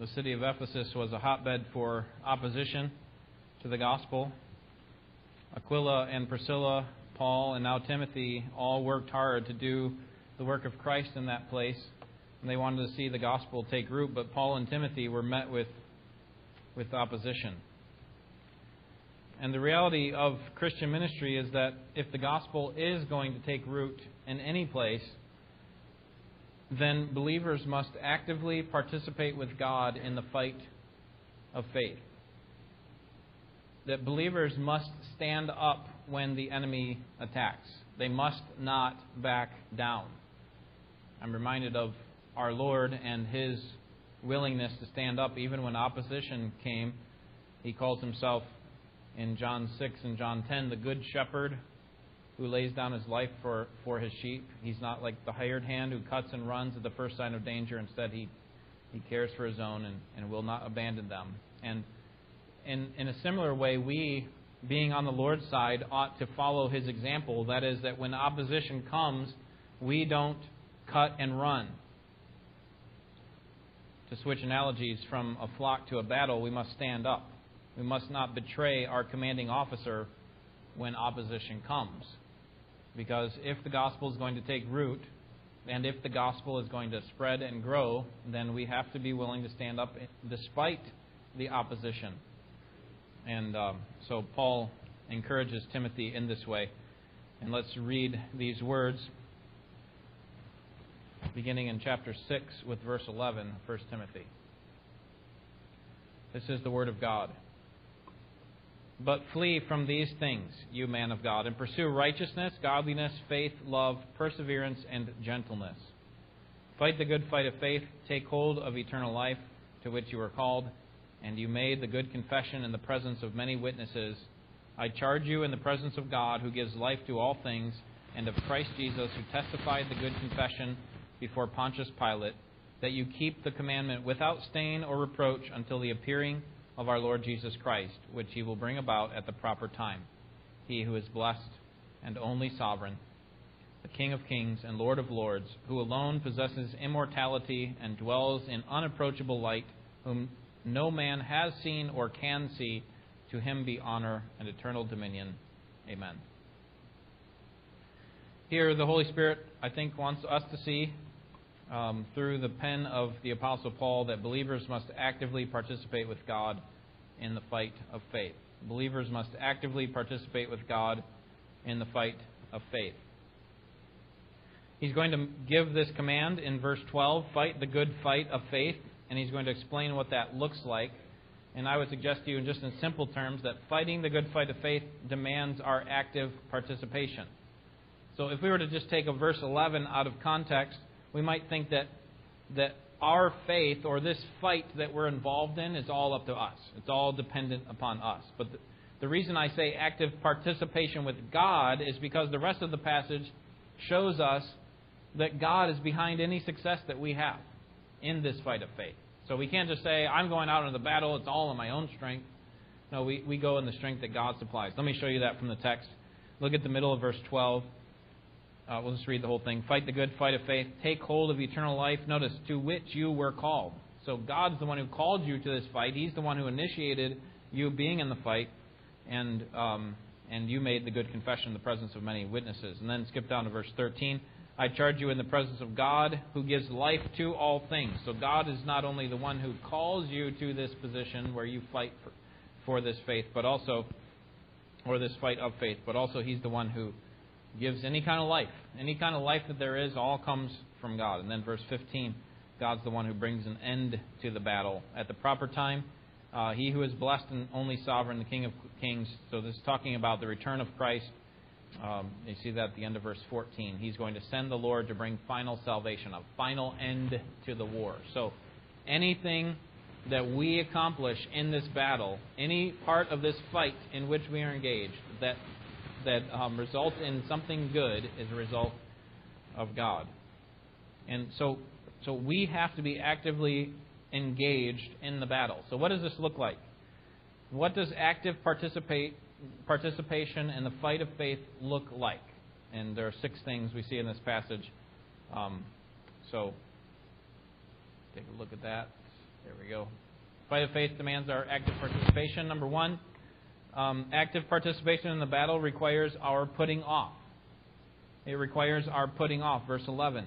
The city of Ephesus was a hotbed for opposition to the gospel. Aquila and Priscilla, Paul, and now Timothy all worked hard to do the work of Christ in that place, and they wanted to see the gospel take root, but Paul and Timothy were met with opposition. And the reality of Christian ministry is that if the gospel is going to take root in any place, then believers must actively participate with God in the fight of faith. That believers must stand up when the enemy attacks. They must not back down. I'm reminded of our Lord and His willingness to stand up even when opposition came. He calls Himself in John 6 and John 10 the Good Shepherd who lays down His life for His sheep. He's not like the hired hand who cuts and runs at the first sign of danger. Instead, He cares for His own and will not abandon them. And in a similar way, we, being on the Lord's side, ought to follow His example. That is, that when opposition comes, we don't cut and run. To switch analogies from a flock to a battle, we must stand up. We must not betray our commanding officer when opposition comes. Because if the gospel is going to take root, and if the gospel is going to spread and grow, then we have to be willing to stand up despite the opposition. And so Paul encourages Timothy in this way. And let's read these words, beginning in chapter 6 with verse 11 of 1 Timothy. This is the word of God. But flee from these things, you man of God, and pursue righteousness, godliness, faith, love, perseverance, and gentleness. Fight the good fight of faith, take hold of eternal life, to which you are called, and you made the good confession in the presence of many witnesses. I charge you in the presence of God, who gives life to all things, and of Christ Jesus, who testified the good confession before Pontius Pilate, that you keep the commandment without stain or reproach until the appearing of our Lord Jesus Christ, which He will bring about at the proper time. He who is blessed and only sovereign, the King of kings and Lord of lords, who alone possesses immortality and dwells in unapproachable light, whom no man has seen or can see. To Him be honor and eternal dominion. Amen. Here the Holy Spirit, I think, wants us to see through the pen of the Apostle Paul that believers must actively participate with God in the fight of faith. Believers must actively participate with God in the fight of faith. He's going to give this command in verse 12, fight the good fight of faith. And he's going to explain what that looks like. And I would suggest to you, just in simple terms, that fighting the good fight of faith demands our active participation. So if we were to just take a verse 11 out of context, we might think that our faith or this fight that we're involved in is all up to us. It's all dependent upon us. But the reason I say active participation with God is because the rest of the passage shows us that God is behind any success that we have in this fight of faith. So we can't just say, I'm going out into the battle, it's all in my own strength. No, we go in the strength that God supplies. Let me show you that from the text. Look at the middle of verse 12. We'll just read the whole thing. Fight the good fight of faith. Take hold of eternal life. Notice, to which you were called. So God's the one who called you to this fight. He's the one who initiated you being in the fight. And you made the good confession in the presence of many witnesses. And then skip down to verse 13. I charge you in the presence of God who gives life to all things. So God is not only the one who calls you to this position where you fight for this faith, but also, or this fight of faith, but also He's the one who gives any kind of life. Any kind of life that there is, all comes from God. And then verse 15, God's the one who brings an end to the battle at the proper time. He who is blessed and only sovereign, the King of kings. So this is talking about the return of Christ. You see that at the end of verse 14. He's going to send the Lord to bring final salvation, a final end to the war. So anything that we accomplish in this battle, any part of this fight in which we are engaged that results in something good is a result of God. And so we have to be actively engaged in the battle. So what does this look like? What does active participation in the fight of faith look like? And there are 6 things we see in this passage. So take a look at that. There we go. Fight of faith demands our active participation. Number one, active participation in the battle requires our putting off. It requires our putting off. Verse 11.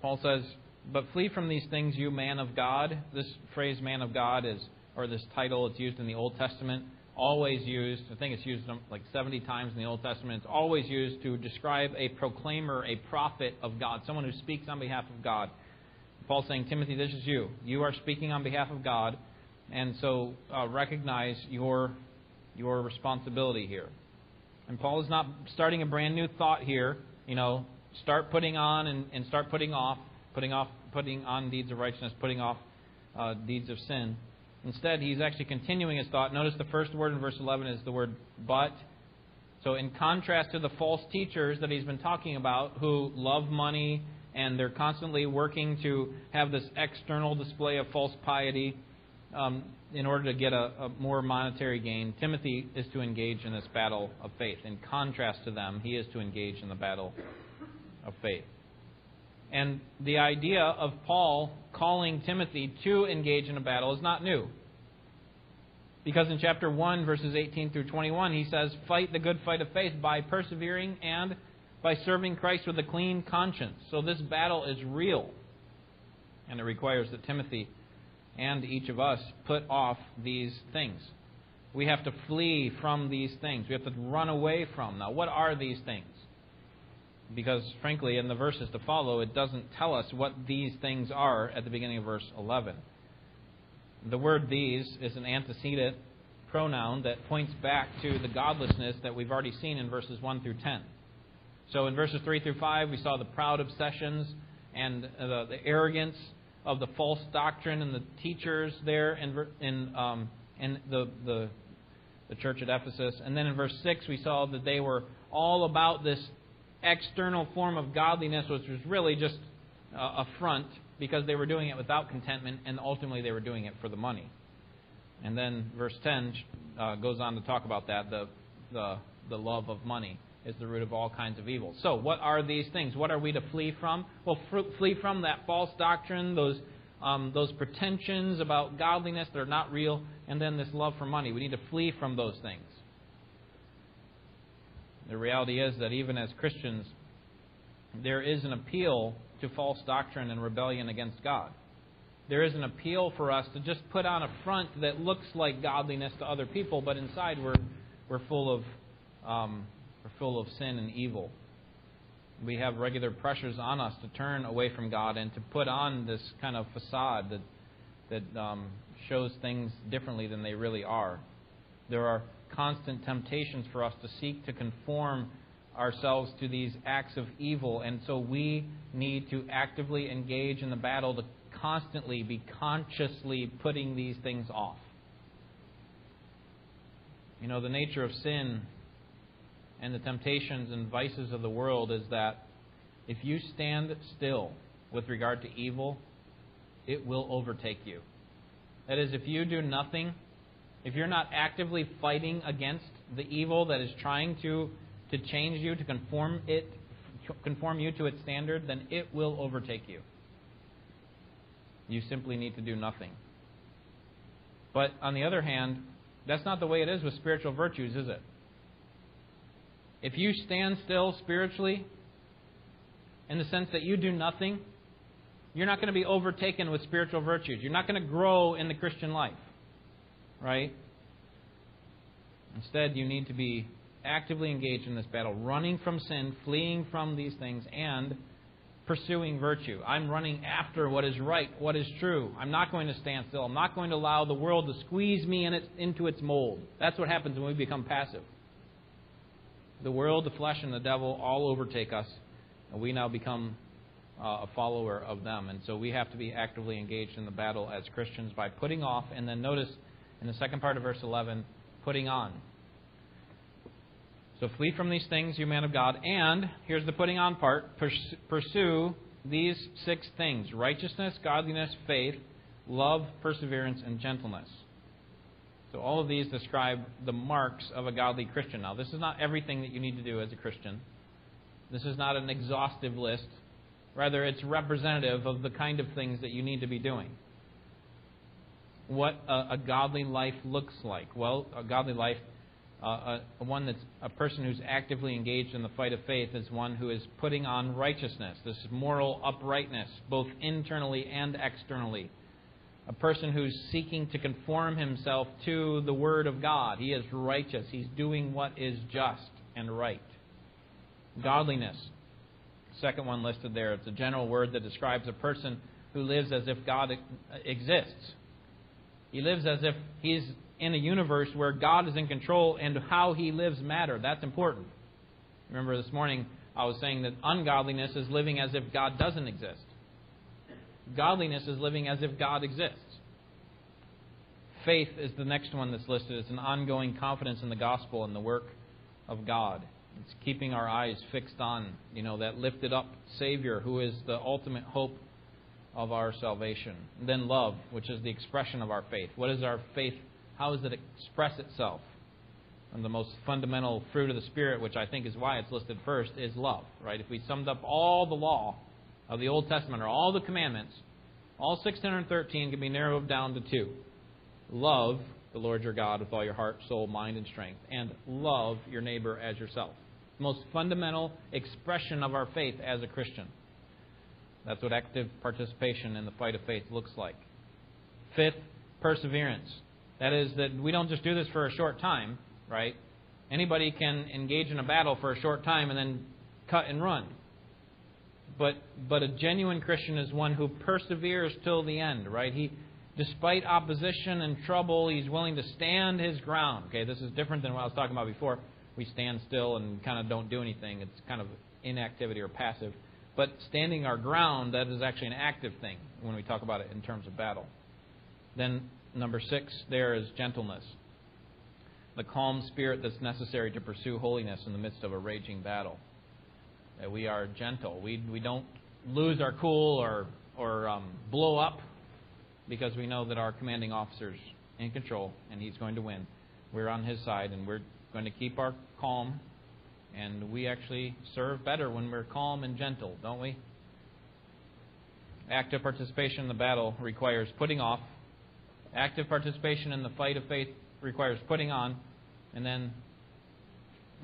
Paul says, "But flee from these things, you man of God." This phrase, man of God, is, or this title, it's used in the Old Testament. Always used, I think it's used like 70 times in the Old Testament. It's always used to describe a proclaimer, a prophet of God, someone who speaks on behalf of God. Paul's saying, Timothy, this is you. You are speaking on behalf of God, and so recognize your responsibility here. And Paul is not starting a brand new thought here. You know, start putting on and start putting off, putting on deeds of righteousness, putting off deeds of sin. Instead, he's actually continuing his thought. Notice the first word in verse 11 is the word "but." So in contrast to the false teachers that he's been talking about, who love money and they're constantly working to have this external display of false piety in order to get a more monetary gain, Timothy is to engage in this battle of faith. In contrast to them, he is to engage in the battle of faith. And the idea of Paul calling Timothy to engage in a battle is not new. Because in chapter 1, verses 18 through 21, he says, "Fight the good fight of faith by persevering and by serving Christ with a clean conscience." So this battle is real. And it requires that Timothy and each of us put off these things. We have to flee from these things. We have to run away from. Now, what are these things? Because, frankly, in the verses to follow, it doesn't tell us what these things are at the beginning of verse 11. The word "these" is an antecedent pronoun that points back to the godlessness that we've already seen in verses 1 through 10. So in verses 3 through 5, we saw the proud obsessions and the arrogance of the false doctrine and the teachers there in the church at Ephesus. And then in verse 6, we saw that they were all about this external form of godliness, which was really just a front, because they were doing it without contentment, and ultimately they were doing it for the money. And then verse 10 goes on to talk about that. The love of money is the root of all kinds of evil. So what are these things? What are we to flee from? Well, flee from that false doctrine, those pretensions about godliness that are not real, and then this love for money. We need to flee from those things. The reality is that even as Christians, there is an appeal to false doctrine and rebellion against God. There is an appeal for us to just put on a front that looks like godliness to other people, but inside we're full of sin and evil. We have regular pressures on us to turn away from God and to put on this kind of facade that shows things differently than they really are. There are constant temptations for us to seek to conform ourselves to these acts of evil, and so we need to actively engage in the battle to constantly be consciously putting these things off. You know, the nature of sin and the temptations and vices of the world is that if you stand still with regard to evil, it will overtake you. That is, if you do nothing, if you're not actively fighting against the evil that is trying to change you, to conform you to its standard, then it will overtake you. You simply need to do nothing. But on the other hand, that's not the way it is with spiritual virtues, is it? If you stand still spiritually, in the sense that you do nothing, you're not going to be overtaken with spiritual virtues. You're not going to grow in the Christian life. Right? Instead, you need to be actively engaged in this battle, running from sin, fleeing from these things, and pursuing virtue. I'm running after what is right, what is true. I'm not going to stand still. I'm not going to allow the world to squeeze me into its mold. That's what happens when we become passive. The world, the flesh, and the devil all overtake us, and we now become a follower of them. And so we have to be actively engaged in the battle as Christians by putting off, and then notice in the second part of verse 11, putting on. So flee from these things, you man of God, and, here's the putting on part, pursue these six things: righteousness, godliness, faith, love, perseverance, and gentleness. So all of these describe the marks of a godly Christian. Now, this is not everything that you need to do as a Christian. This is not an exhaustive list, Rather, it's representative of the kind of things that you need to be doing. What a godly life looks like. Well, a godly life, one that's a person who's actively engaged in the fight of faith is one who is putting on righteousness, this moral uprightness, both internally and externally. A person who's seeking to conform himself to the Word of God. He is righteous. He's doing what is just and right. Godliness. Second one listed there. It's a general word that describes a person who lives as if God exists. He lives as if he's in a universe where God is in control, and how he lives matter. That's important. Remember this morning I was saying that ungodliness is living as if God doesn't exist. Godliness is living as if God exists. Faith is the next one that's listed. It's an ongoing confidence in the gospel and the work of God. It's keeping our eyes fixed on, that lifted up Savior who is the ultimate hope of our salvation. And then love, which is the expression of our faith. What is our faith? How does it express itself? And the most fundamental fruit of the Spirit, which I think is why it's listed first, is love. Right? If we summed up all the law of the Old Testament, or all the commandments, all 613 can be narrowed down to two. Love the Lord your God with all your heart, soul, mind, and strength, and love your neighbor as yourself. The most fundamental expression of our faith as a Christian. That's what active participation in the fight of faith looks like. Fifth, perseverance. That is that we don't just do this for a short time, right? Anybody can engage in a battle for a short time and then cut and run. But a genuine Christian is one who perseveres till the end, right? He, despite opposition and trouble, he's willing to stand his ground. Okay, this is different than what I was talking about before. We stand still and kind of don't do anything. It's kind of inactivity or passive. But standing our ground, that is actually an active thing when we talk about it in terms of battle. Then number 6 there is gentleness. The calm spirit that's necessary to pursue holiness in the midst of a raging battle. That we are gentle. We don't lose our cool or blow up, because we know that our commanding officer's in control and he's going to win. We're on his side, and we're going to keep our calm. And we actually serve better when we're calm and gentle, don't we? Active participation in the battle requires putting off. Active participation in the fight of faith requires putting on. And then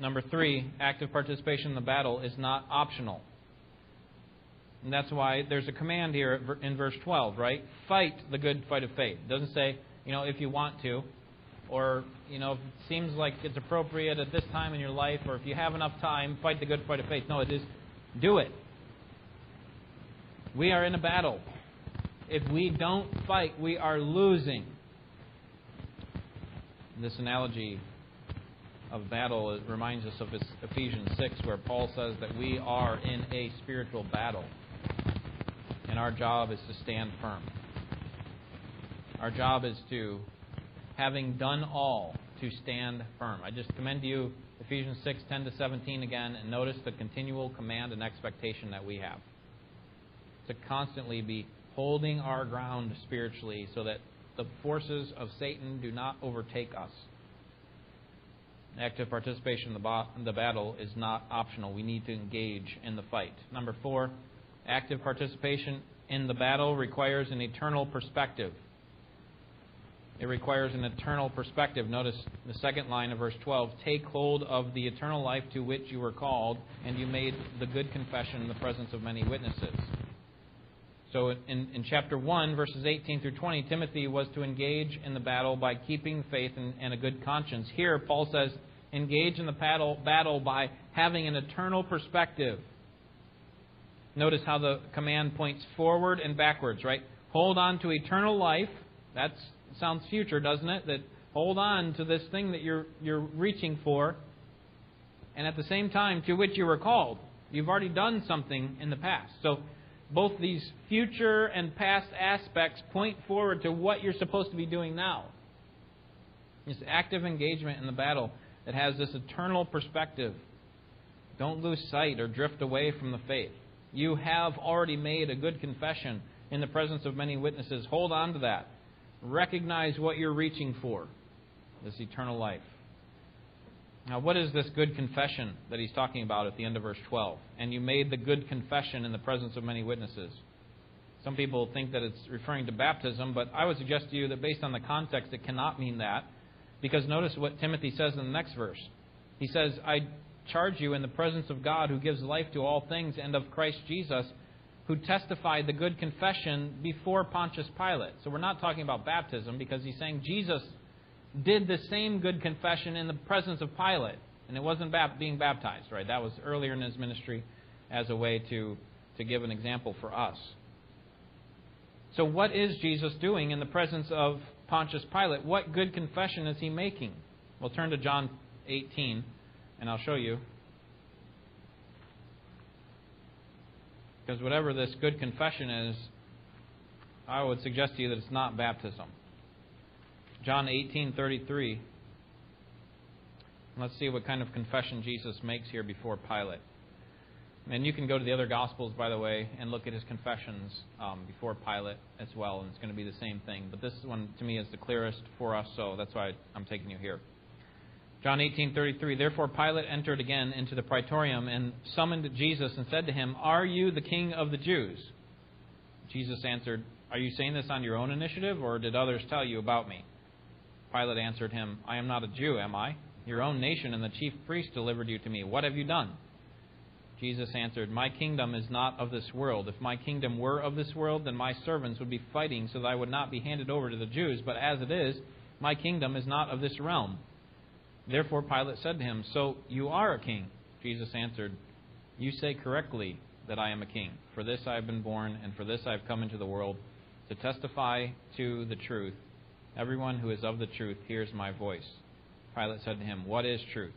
number 3, active participation in the battle is not optional. And that's why there's a command here in verse 12, right? Fight the good fight of faith. It doesn't say, if you want to, or, if it seems like it's appropriate at this time in your life, or if you have enough time, fight the good fight of faith. No, it is do it. We are in a battle. If we don't fight, we are losing. This analogy of battle, it reminds us of Ephesians 6, where Paul says that we are in a spiritual battle, and our job is to stand firm. Our job is to, having done all, to stand firm. I just commend to you Ephesians 6:10-17 again, and notice the continual command and expectation that we have to constantly be holding our ground spiritually, so that the forces of Satan do not overtake us. Active participation in the battle is not optional. We need to engage in the fight. Number 4, active participation in the battle requires an eternal perspective. It requires an eternal perspective. Notice the second line of verse 12. Take hold of the eternal life to which you were called, and you made the good confession in the presence of many witnesses. So in chapter 1, verses 18-20, Timothy was to engage in the battle by keeping faith and a good conscience. Here, Paul says, engage in the battle by having an eternal perspective. Notice how the command points forward and backwards, right? Hold on to eternal life. That sounds future, doesn't it? That hold on to this thing that you're reaching for, and at the same time to which you were called. You've already done something in the past. So both these future and past aspects point forward to what you're supposed to be doing now. It's active engagement in the battle that has this eternal perspective. Don't lose sight or drift away from the faith. You have already made a good confession in the presence of many witnesses. Hold on to that. Recognize what you're reaching for, this eternal life. Now, what is this good confession that he's talking about at the end of verse 12? And you made the good confession in the presence of many witnesses. Some people think that it's referring to baptism, but I would suggest to you that based on the context, it cannot mean that. Because notice what Timothy says in the next verse. He says, I charge you in the presence of God who gives life to all things and of Christ Jesus, who testified the good confession before Pontius Pilate. So we're not talking about baptism because he's saying Jesus did the same good confession in the presence of Pilate. And it wasn't being baptized, right? That was earlier in his ministry as a way to give an example for us. So what is Jesus doing in the presence of Pontius Pilate? What good confession is he making? We'll turn to John 18, and I'll show you. Because whatever this good confession is, I would suggest to you that it's not baptism. John 18:33. Let's see what kind of confession Jesus makes here before Pilate. And you can go to the other Gospels, by the way, and look at his confessions before Pilate as well, and it's going to be the same thing. But this one, to me, is the clearest for us, so that's why I'm taking you here. John 18:33. Therefore Pilate entered again into the praetorium and summoned Jesus and said to him, Are you the king of the Jews? Jesus answered, Are you saying this on your own initiative, or did others tell you about me? Pilate answered him, I am not a Jew, am I? Your own nation and the chief priests delivered you to me. What have you done? Jesus answered, My kingdom is not of this world. If my kingdom were of this world, then my servants would be fighting so that I would not be handed over to the Jews. But as it is, my kingdom is not of this realm. Therefore Pilate said to him, So you are a king? Jesus answered, You say correctly that I am a king. For this I have been born, and for this I have come into the world, to testify to the truth. Everyone who is of the truth hears my voice. Pilate said to him, What is truth?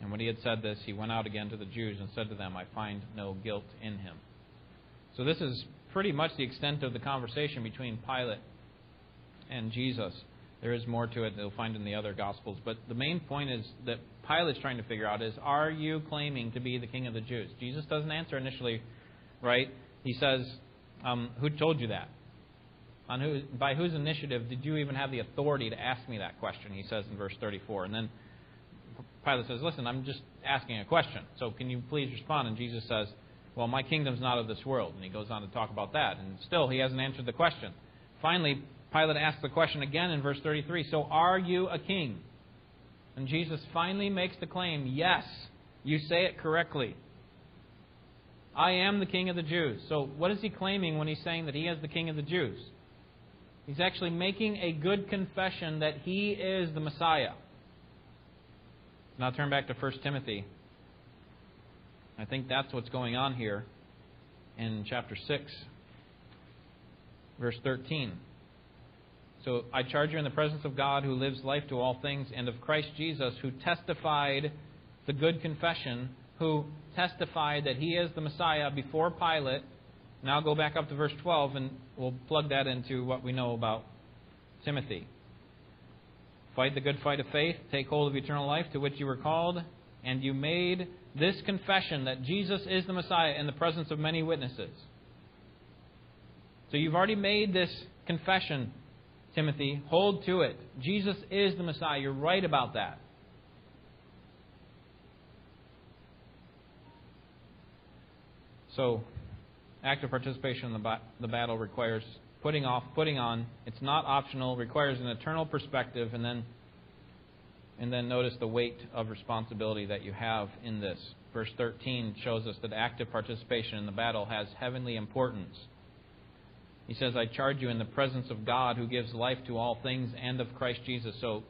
And when he had said this, he went out again to the Jews and said to them, I find no guilt in him. So this is pretty much the extent of the conversation between Pilate and Jesus. There is more to it that you'll find in the other Gospels. But the main point is that Pilate's trying to figure out is, are you claiming to be the king of the Jews? Jesus doesn't answer initially, right? He says, who told you that? By whose initiative did you even have the authority to ask me that question? He says in verse 34. And then Pilate says, listen, I'm just asking a question, so can you please respond? And Jesus says, well, my kingdom's not of this world. And he goes on to talk about that. And still, he hasn't answered the question. Finally, Pilate asks the question again in verse 33, so are you a king? And Jesus finally makes the claim, yes, you say it correctly. I am the king of the Jews. So what is he claiming when he's saying that he is the king of the Jews? He's actually making a good confession that he is the Messiah. Now turn back to 1 Timothy. I think that's what's going on here in chapter 6, verse 13. So I charge you in the presence of God who lives life to all things and of Christ Jesus who testified the good confession, who testified that he is the Messiah before Pilate. Now go back up to verse 12 and we'll plug that into what we know about Timothy. Fight the good fight of faith, take hold of eternal life to which you were called, and you made this confession that Jesus is the Messiah in the presence of many witnesses. So you've already made this confession, Timothy. Hold to it. Jesus is the Messiah. You're right about that. So active participation in the battle requires putting off, putting on. It's not optional. Requires an eternal perspective. And then notice the weight of responsibility that you have in this. Verse 13 shows us that active participation in the battle has heavenly importance. He says, I charge you in the presence of God who gives life to all things and of Christ Jesus. So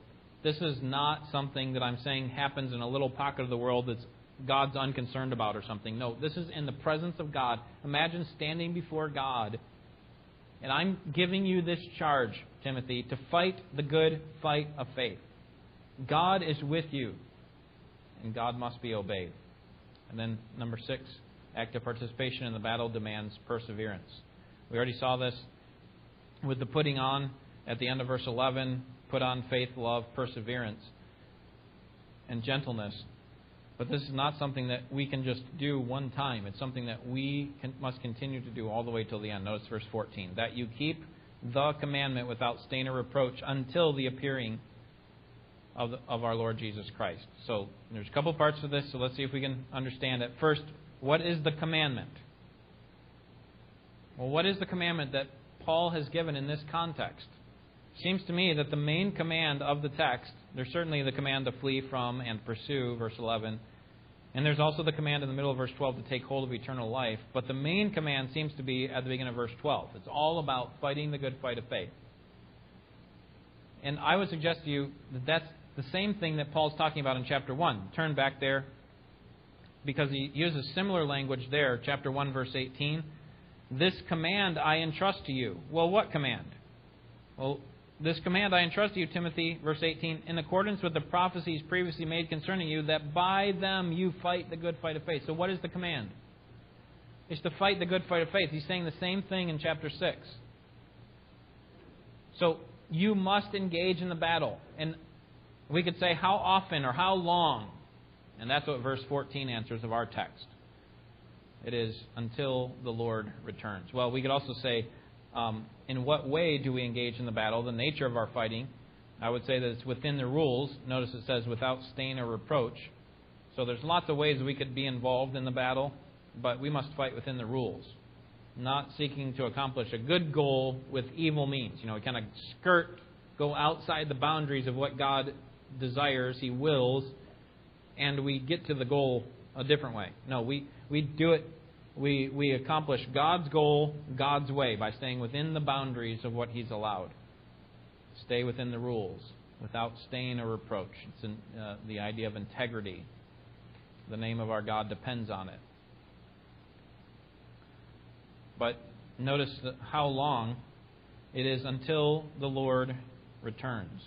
this is not something that I'm saying happens in a little pocket of the world that's God's unconcerned about or something. No, this is in the presence of God. Imagine standing before God. And I'm giving you this charge, Timothy, to fight the good fight of faith. God is with you, and God must be obeyed. And then number 6, active participation in the battle demands perseverance. We already saw this with the putting on at the end of verse 11, put on faith, love, perseverance, and gentleness. But this is not something that we can just do one time. It's something that we must continue to do all the way till the end. Notice verse 14. That you keep the commandment without stain or reproach until the appearing of our Lord Jesus Christ. So there's a couple parts to this, so let's see if we can understand it. First, what is the commandment? Well, what is the commandment that Paul has given in this context? Seems to me that the main command of the text, there's certainly the command to flee from and pursue, verse 11, and there's also the command in the middle of verse 12 to take hold of eternal life, but the main command seems to be at the beginning of verse 12. It's all about fighting the good fight of faith. And I would suggest to you that that's the same thing that Paul's talking about in chapter 1. Turn back there, because he uses similar language there, chapter 1, verse 18. This command I entrust to you. Well, what command? Well, this command I entrust to you, Timothy, verse 18, in accordance with the prophecies previously made concerning you, that by them you fight the good fight of faith. So what is the command? It's to fight the good fight of faith. He's saying the same thing in chapter 6. So you must engage in the battle. And we could say how often or how long. And that's what verse 14 answers of our text. It is until the Lord returns. Well, we could also say, in what way do we engage in the battle? The nature of our fighting. I would say that it's within the rules. Notice it says without stain or reproach. So there's lots of ways we could be involved in the battle, but we must fight within the rules, not seeking to accomplish a good goal with evil means. You know, we kind of go outside the boundaries of what God desires, He wills, and we get to the goal a different way. No, we do it. We accomplish God's goal, God's way, by staying within the boundaries of what He's allowed. Stay within the rules, without stain or reproach. It's the idea of integrity. The name of our God depends on it. But notice how long it is until the Lord returns.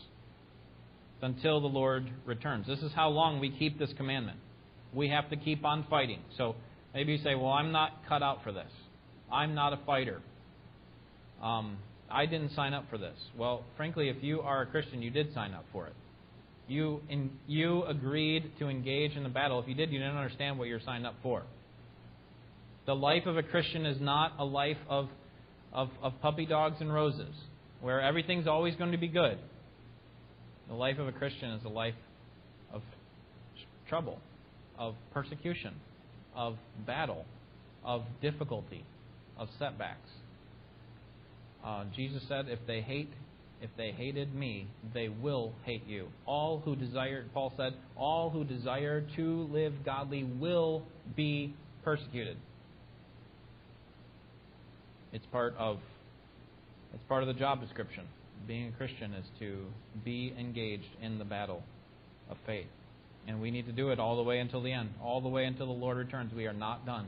It's until the Lord returns. This is how long we keep this commandment. We have to keep on fighting. So maybe you say, well, I'm not cut out for this. I'm not a fighter. I didn't sign up for this. Well, frankly, if you are a Christian, you did sign up for it. You agreed to engage in the battle. If you did, you didn't understand what you're signed up for. The life of a Christian is not a life of puppy dogs and roses, where everything's always going to be good. The life of a Christian is a life of trouble, of persecution, of battle, of difficulty, of setbacks. Jesus said, if they hated me, they will hate you. Paul said, all who desire to live godly will be persecuted. It's part of the job description. Being a Christian is to be engaged in the battle of faith. And we need to do it all the way until the end. All the way until the Lord returns. We are not done.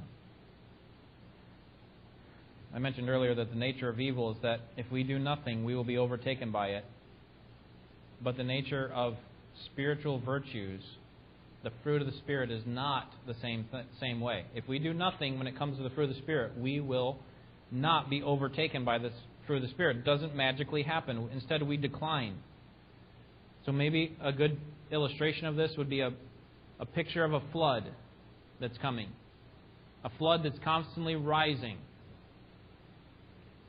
I mentioned earlier that the nature of evil is that if we do nothing, we will be overtaken by it. But the nature of spiritual virtues, the fruit of the Spirit, is not the same way. If we do nothing when it comes to the fruit of the Spirit, we will not be overtaken by this fruit of the Spirit. It doesn't magically happen. Instead, we decline. So maybe a good illustration of this would be a picture of a flood that's coming. A flood that's constantly rising.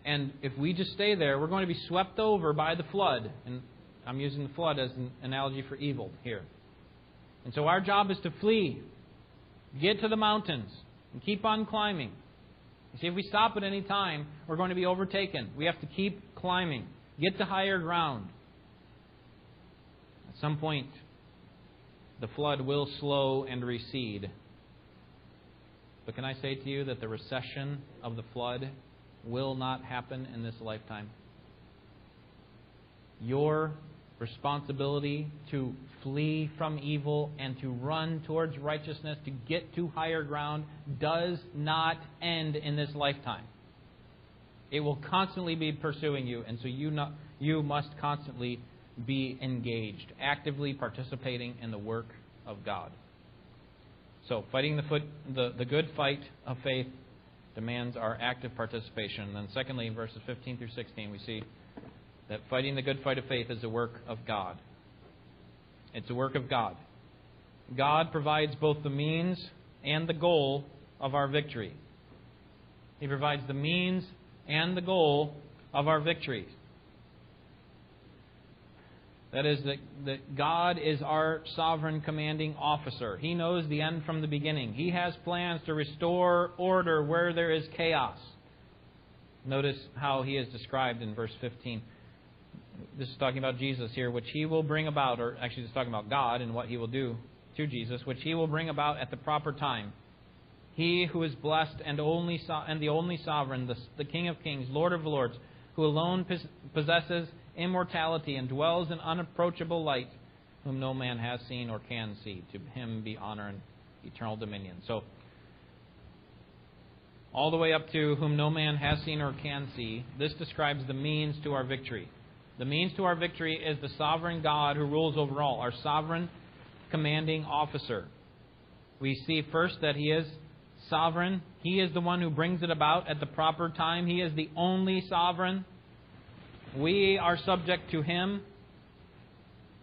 And if we just stay there, we're going to be swept over by the flood. And I'm using the flood as an analogy for evil here. And so our job is to flee. Get to the mountains. And keep on climbing. You see, if we stop at any time, we're going to be overtaken. We have to keep climbing. Get to higher ground. At some point, the flood will slow and recede. But can I say to you that the recession of the flood will not happen in this lifetime? Your responsibility to flee from evil and to run towards righteousness, to get to higher ground, does not end in this lifetime. It will constantly be pursuing you, and so you must constantly be engaged, actively participating in the work of God. So fighting the good fight of faith demands our active participation. And then secondly, in verses 15 through 16, we see that fighting the good fight of faith is the work of God. It's a work of God. God provides both the means and the goal of our victory. He provides the means and the goal of our victory. That is that God is our sovereign commanding officer. He knows the end from the beginning. He has plans to restore order where there is chaos. Notice how he is described in verse 15. This is talking about Jesus here, which he will bring about, or actually it's talking about God and what he will do to Jesus, which he will bring about at the proper time. He who is blessed and the only sovereign, the King of kings, Lord of lords, who alone possesses immortality and dwells in unapproachable light, whom no man has seen or can see. To him be honor and eternal dominion. So, all the way up to whom no man has seen or can see, this describes the means to our victory. The means to our victory is the sovereign God who rules over all, our sovereign commanding officer. We see first that he is sovereign. He is the one who brings it about at the proper time. He is the only sovereign. We are subject to him.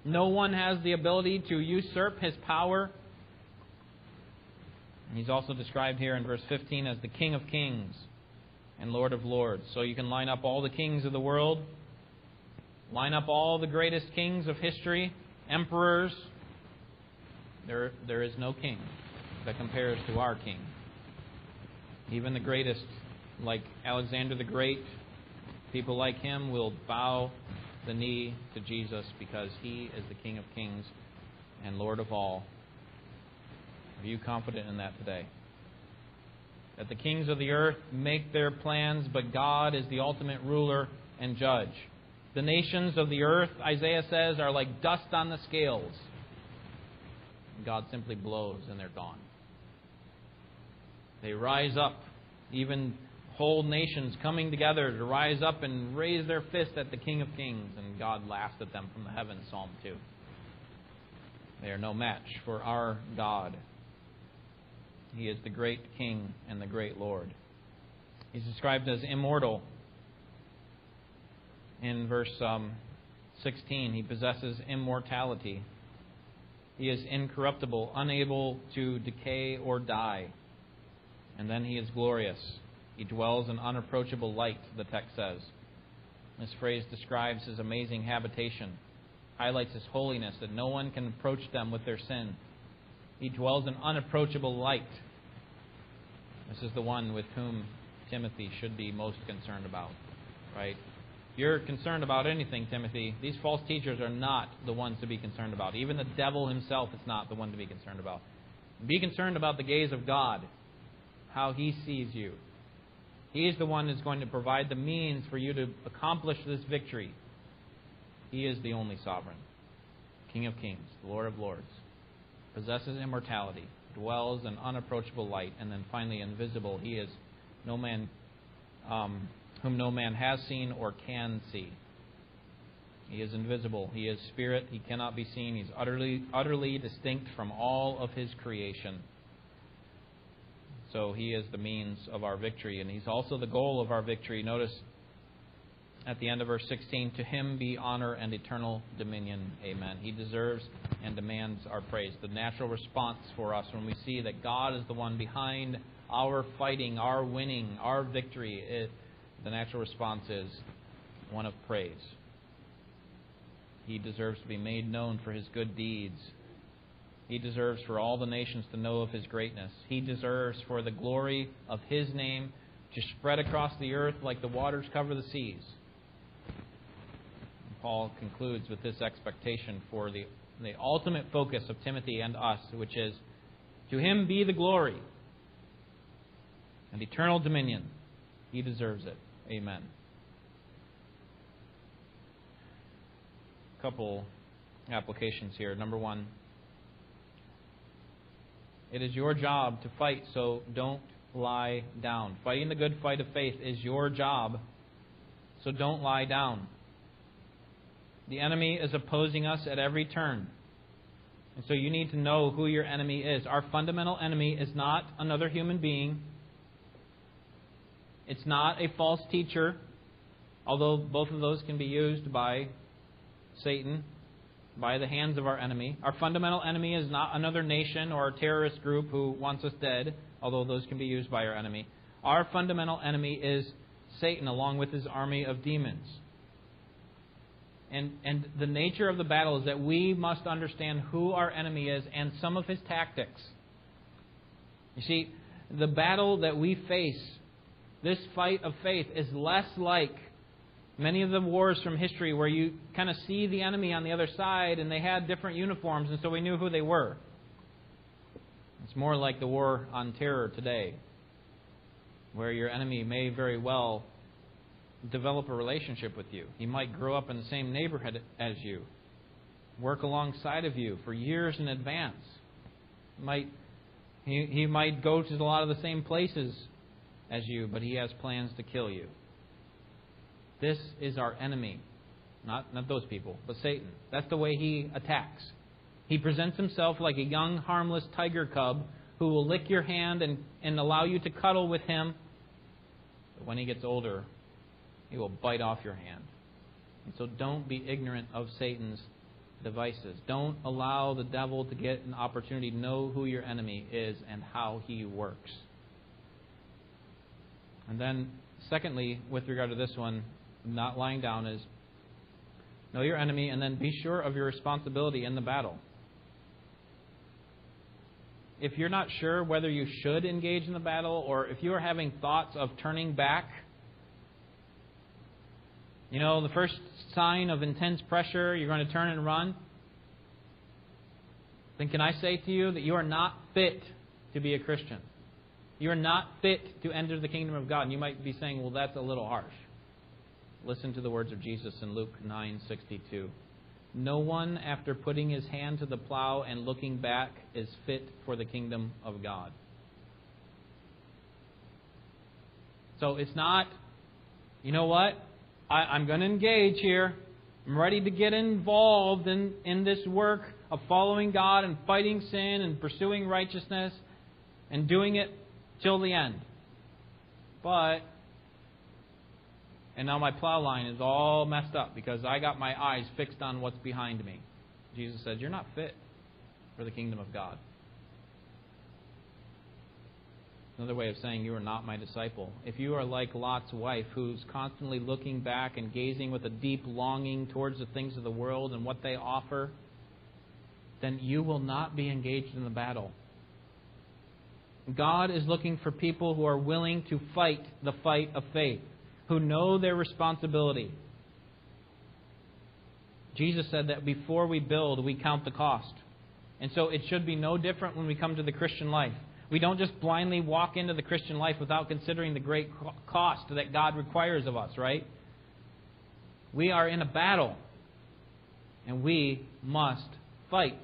No one has the ability to usurp his power. And he's also described here in verse 15 as the King of kings and Lord of lords. So you can line up all the kings of the world, line up all the greatest kings of history, emperors. There is no king that compares to our king. Even the greatest, like Alexander the Great, people like him will bow the knee to Jesus because he is the King of kings and Lord of all. Are you confident in that today? That the kings of the earth make their plans, but God is the ultimate ruler and judge. The nations of the earth, Isaiah says, are like dust on the scales. God simply blows and they're gone. They rise up, even whole nations coming together to rise up and raise their fist at the King of kings, and God laughs at them from the heavens, Psalm 2. They are no match for our God. He is the great King and the great Lord. He's described as immortal. In verse 16, he possesses immortality. He is incorruptible, unable to decay or die. And then he is glorious. He dwells in unapproachable light, the text says. This phrase describes his amazing habitation, highlights his holiness, that no one can approach them with their sin. He dwells in unapproachable light. This is the one with whom Timothy should be most concerned about, right? If you're concerned about anything, Timothy, these false teachers are not the ones to be concerned about. Even the devil himself is not the one to be concerned about. Be concerned about the gaze of God, how he sees you. He's the one who's going to provide the means for you to accomplish this victory. He is the only sovereign, King of kings, Lord of lords, possesses immortality, dwells in unapproachable light, and then finally invisible. He is no man... whom no man has seen or can see. He is invisible. He is spirit. He cannot be seen. He's utterly distinct from all of his creation. So he is the means of our victory, and he's also the goal of our victory. Notice at the end of verse 16, to him be honor and eternal dominion. Amen. He deserves and demands our praise. The natural response for us when we see that God is the one behind our fighting, our winning, our victory, the natural response is one of praise. He deserves to be made known for his good deeds. He deserves for all the nations to know of his greatness. He deserves for the glory of his name to spread across the earth like the waters cover the seas. And Paul concludes with this expectation for the ultimate focus of Timothy and us, which is, to him be the glory and eternal dominion. He deserves it. Amen. Couple applications here. Number one, it is your job to fight, so don't lie down. Fighting the good fight of faith is your job, so don't lie down. The enemy is opposing us at every turn, and so you need to know who your enemy is. Our fundamental enemy is not another human being. It's not a false teacher, although both of those can be used by Satan, by the hands of our enemy. Our fundamental enemy is not another nation or a terrorist group who wants us dead, although those can be used by our enemy. Our fundamental enemy is Satan, along with his army of demons. And the nature of the battle is that we must understand who our enemy is and some of his tactics. You see, the battle that we face, this fight of faith, is less like many of the wars from history where you kind of see the enemy on the other side and they had different uniforms and so we knew who they were. It's more like the war on terror today, where your enemy may very well develop a relationship with you. He might grow up in the same neighborhood as you, work alongside of you for years in advance. He might go to a lot of the same places as you, but he has plans to kill you. This is our enemy. Not those people, but Satan. That's the way he attacks. He presents himself like a young, harmless tiger cub who will lick your hand and allow you to cuddle with him. But when he gets older, he will bite off your hand. And so don't be ignorant of Satan's devices. Don't allow the devil to get an opportunity. Know who your enemy is and how he works. And then, secondly, with regard to this one, not lying down, is know your enemy and then be sure of your responsibility in the battle. If you're not sure whether you should engage in the battle, or if you are having thoughts of turning back, you know, the first sign of intense pressure, you're going to turn and run, then can I say to you that you are not fit to be a Christian? You are not fit to enter the kingdom of God. And you might be saying, well, that's a little harsh. Listen to the words of Jesus in Luke 9:62. No one, after putting his hand to the plow and looking back, is fit for the kingdom of God. So it's not, you know what? I'm going to engage here. I'm ready to get involved in this work of following God and fighting sin and pursuing righteousness and doing it till the end. And now my plow line is all messed up because I got my eyes fixed on what's behind me. Jesus says, you're not fit for the kingdom of God. Another way of saying you are not my disciple. If you are like Lot's wife, who's constantly looking back and gazing with a deep longing towards the things of the world and what they offer, then you will not be engaged in the battle. God is looking for people who are willing to fight the fight of faith, who know their responsibility. Jesus said that before we build, we count the cost. And so it should be no different when we come to the Christian life. We don't just blindly walk into the Christian life without considering the great cost that God requires of us, right? We are in a battle, and we must fight.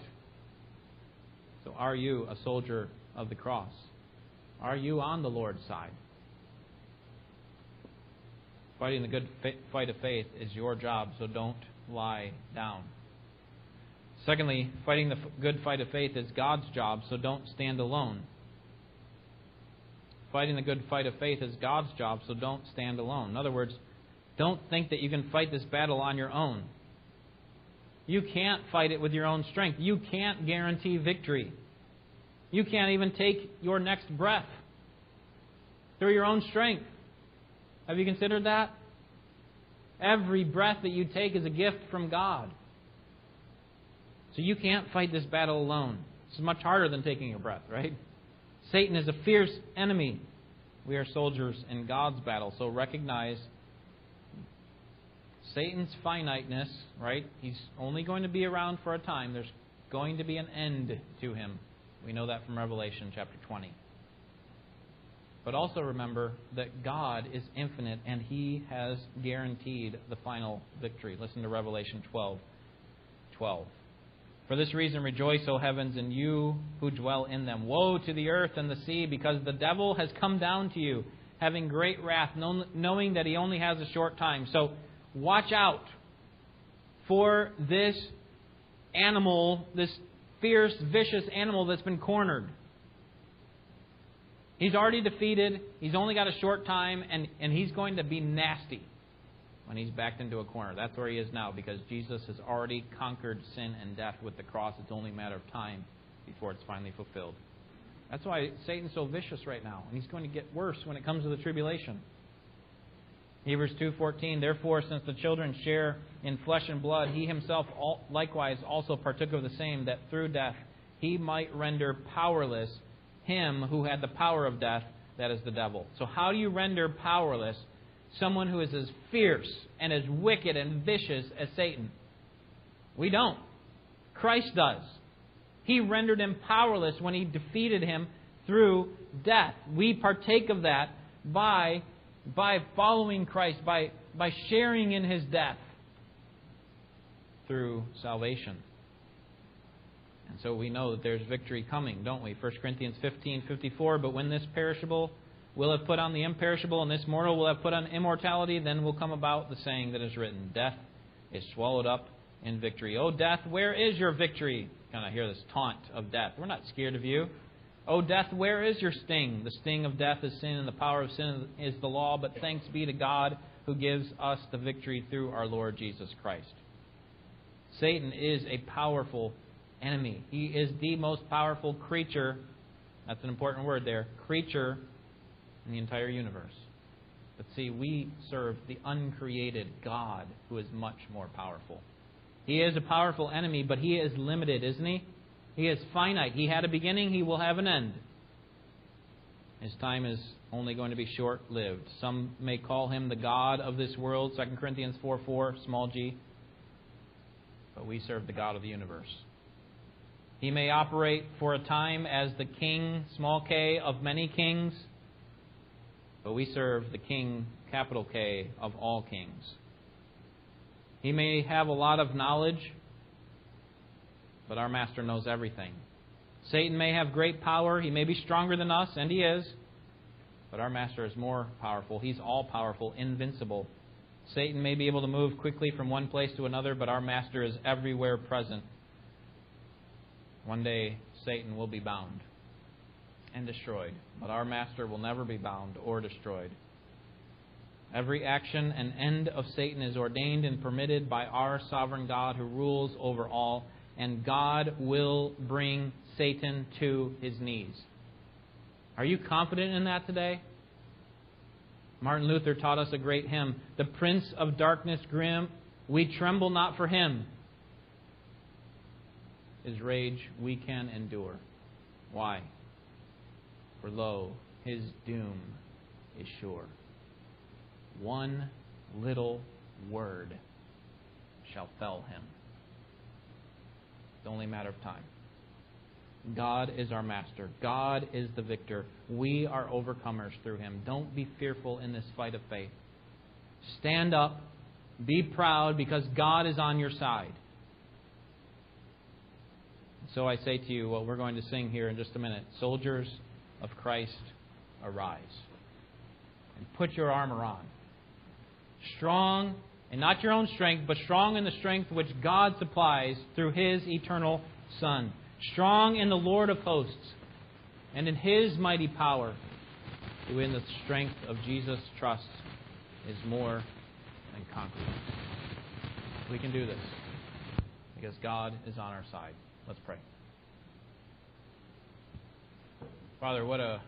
So are you a soldier of the cross? Are you on the Lord's side? Fighting the good fight of faith is your job, so don't lie down. Secondly, fighting the good fight of faith is God's job, so don't stand alone. Fighting the good fight of faith is God's job, so don't stand alone. In other words, don't think that you can fight this battle on your own. You can't fight it with your own strength. You can't guarantee victory. You can't even take your next breath through your own strength. Have you considered that? Every breath that you take is a gift from God. So you can't fight this battle alone. It's much harder than taking a breath, right? Satan is a fierce enemy. We are soldiers in God's battle. So recognize Satan's finiteness, right? He's only going to be around for a time. There's going to be an end to him. We know that from Revelation chapter 20. But also remember that God is infinite and He has guaranteed the final victory. Listen to Revelation 12:12. For this reason rejoice, O heavens, and you who dwell in them. Woe to the earth and the sea, because the devil has come down to you, having great wrath, knowing that he only has a short time. So watch out for this animal, this fierce, vicious animal that's been cornered. He's already defeated. He's only got a short time, and he's going to be nasty when he's backed into a corner. That's where he is now, because Jesus has already conquered sin and death with the cross. It's only a matter of time before it's finally fulfilled. That's why Satan's so vicious right now, and he's going to get worse when it comes to the tribulation. Hebrews 2:14, therefore, since the children share in flesh and blood, he himself likewise also partook of the same, that through death he might render powerless him who had the power of death, that is the devil. So how do you render powerless someone who is as fierce and as wicked and vicious as Satan? We don't. Christ does. He rendered him powerless when he defeated him through death. We partake of that by following Christ, by sharing in his death through salvation. And so we know that there's victory coming, don't we? 1 Corinthians 15:54, but when this perishable will have put on the imperishable, and this mortal will have put on immortality, then will come about the saying that is written, death is swallowed up in victory. O death, where is your victory? Kind of hear this taunt of death. We're not scared of you. O death, where is your sting? The sting of death is sin, and the power of sin is the law. But thanks be to God who gives us the victory through our Lord Jesus Christ. Satan is a powerful enemy. He is the most powerful creature, that's an important word there, creature in the entire universe. But see, we serve the uncreated God who is much more powerful. He is a powerful enemy, but he is limited, isn't he? He is finite. He had a beginning. He will have an end. His time is only going to be short-lived. Some may call him the God of this world, 2 Corinthians 4:4, small g. But we serve the God of the universe. He may operate for a time as the king, small k, of many kings. But we serve the king, capital K, of all kings. He may have a lot of knowledge, but our master knows everything. Satan may have great power. He may be stronger than us, and he is. But our master is more powerful. He's all-powerful, invincible. Satan may be able to move quickly from one place to another, but our master is everywhere present. One day, Satan will be bound and destroyed. But our master will never be bound or destroyed. Every action and end of Satan is ordained and permitted by our sovereign God who rules over all. And God will bring Satan to his knees. Are you confident in that today? Martin Luther taught us a great hymn. The Prince of Darkness grim, we tremble not for him. His rage we can endure. Why? For lo, his doom is sure. One little word shall fell him. It's only a matter of time. God is our master. God is the victor. We are overcomers through him. Don't be fearful in this fight of faith. Stand up. Be proud because God is on your side. So I say to you what we're going to sing here in just a minute. Soldiers of Christ, arise. And put your armor on. Strong and not your own strength, but strong in the strength which God supplies through his eternal Son. Strong in the Lord of hosts and in his mighty power, who in the strength of Jesus' trust is more than conqueror. We can do this because God is on our side. Let's pray. Father, what a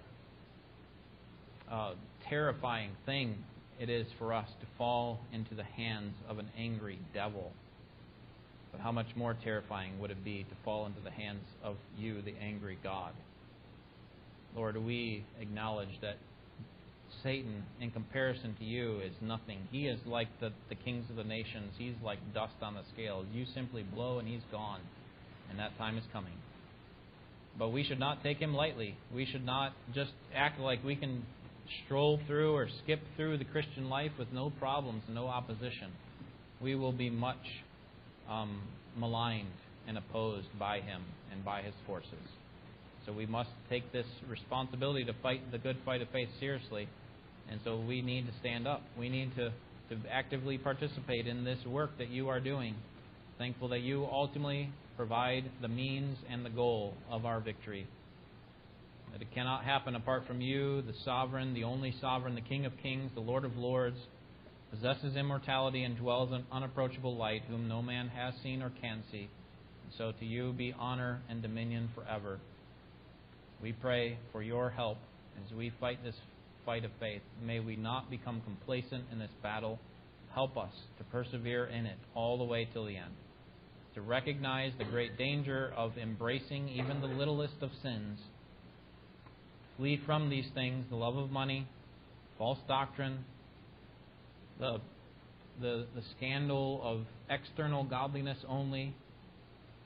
terrifying thing it is for us to fall into the hands of an angry devil. But how much more terrifying would it be to fall into the hands of you, the angry God? Lord, we acknowledge that Satan, in comparison to you, is nothing. He is like the kings of the nations. He's like dust on the scale. You simply blow and he's gone. And that time is coming. But we should not take him lightly. We should not just act like we can stroll through or skip through the Christian life with no problems, no opposition. We will be much maligned and opposed by him and by his forces. So we must take this responsibility to fight the good fight of faith seriously. And so we need to stand up. We need to actively participate in this work that you are doing. Thankful that you ultimately provide the means and the goal of our victory. That it cannot happen apart from you, the sovereign, the only sovereign, the King of kings, the Lord of lords, possesses immortality and dwells in unapproachable light, whom no man has seen or can see. And so to you be honor and dominion forever. We pray for your help as we fight this fight of faith. May we not become complacent in this battle. Help us to persevere in it all the way till the end. To recognize the great danger of embracing even the littlest of sins. Flee from these things, the love of money, false doctrine, the scandal of external godliness only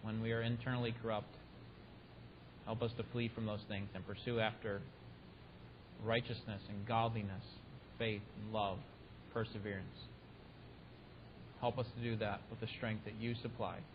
when we are internally corrupt. Help us to flee from those things and pursue after righteousness and godliness, faith and love, perseverance. Help us to do that with the strength that you supply.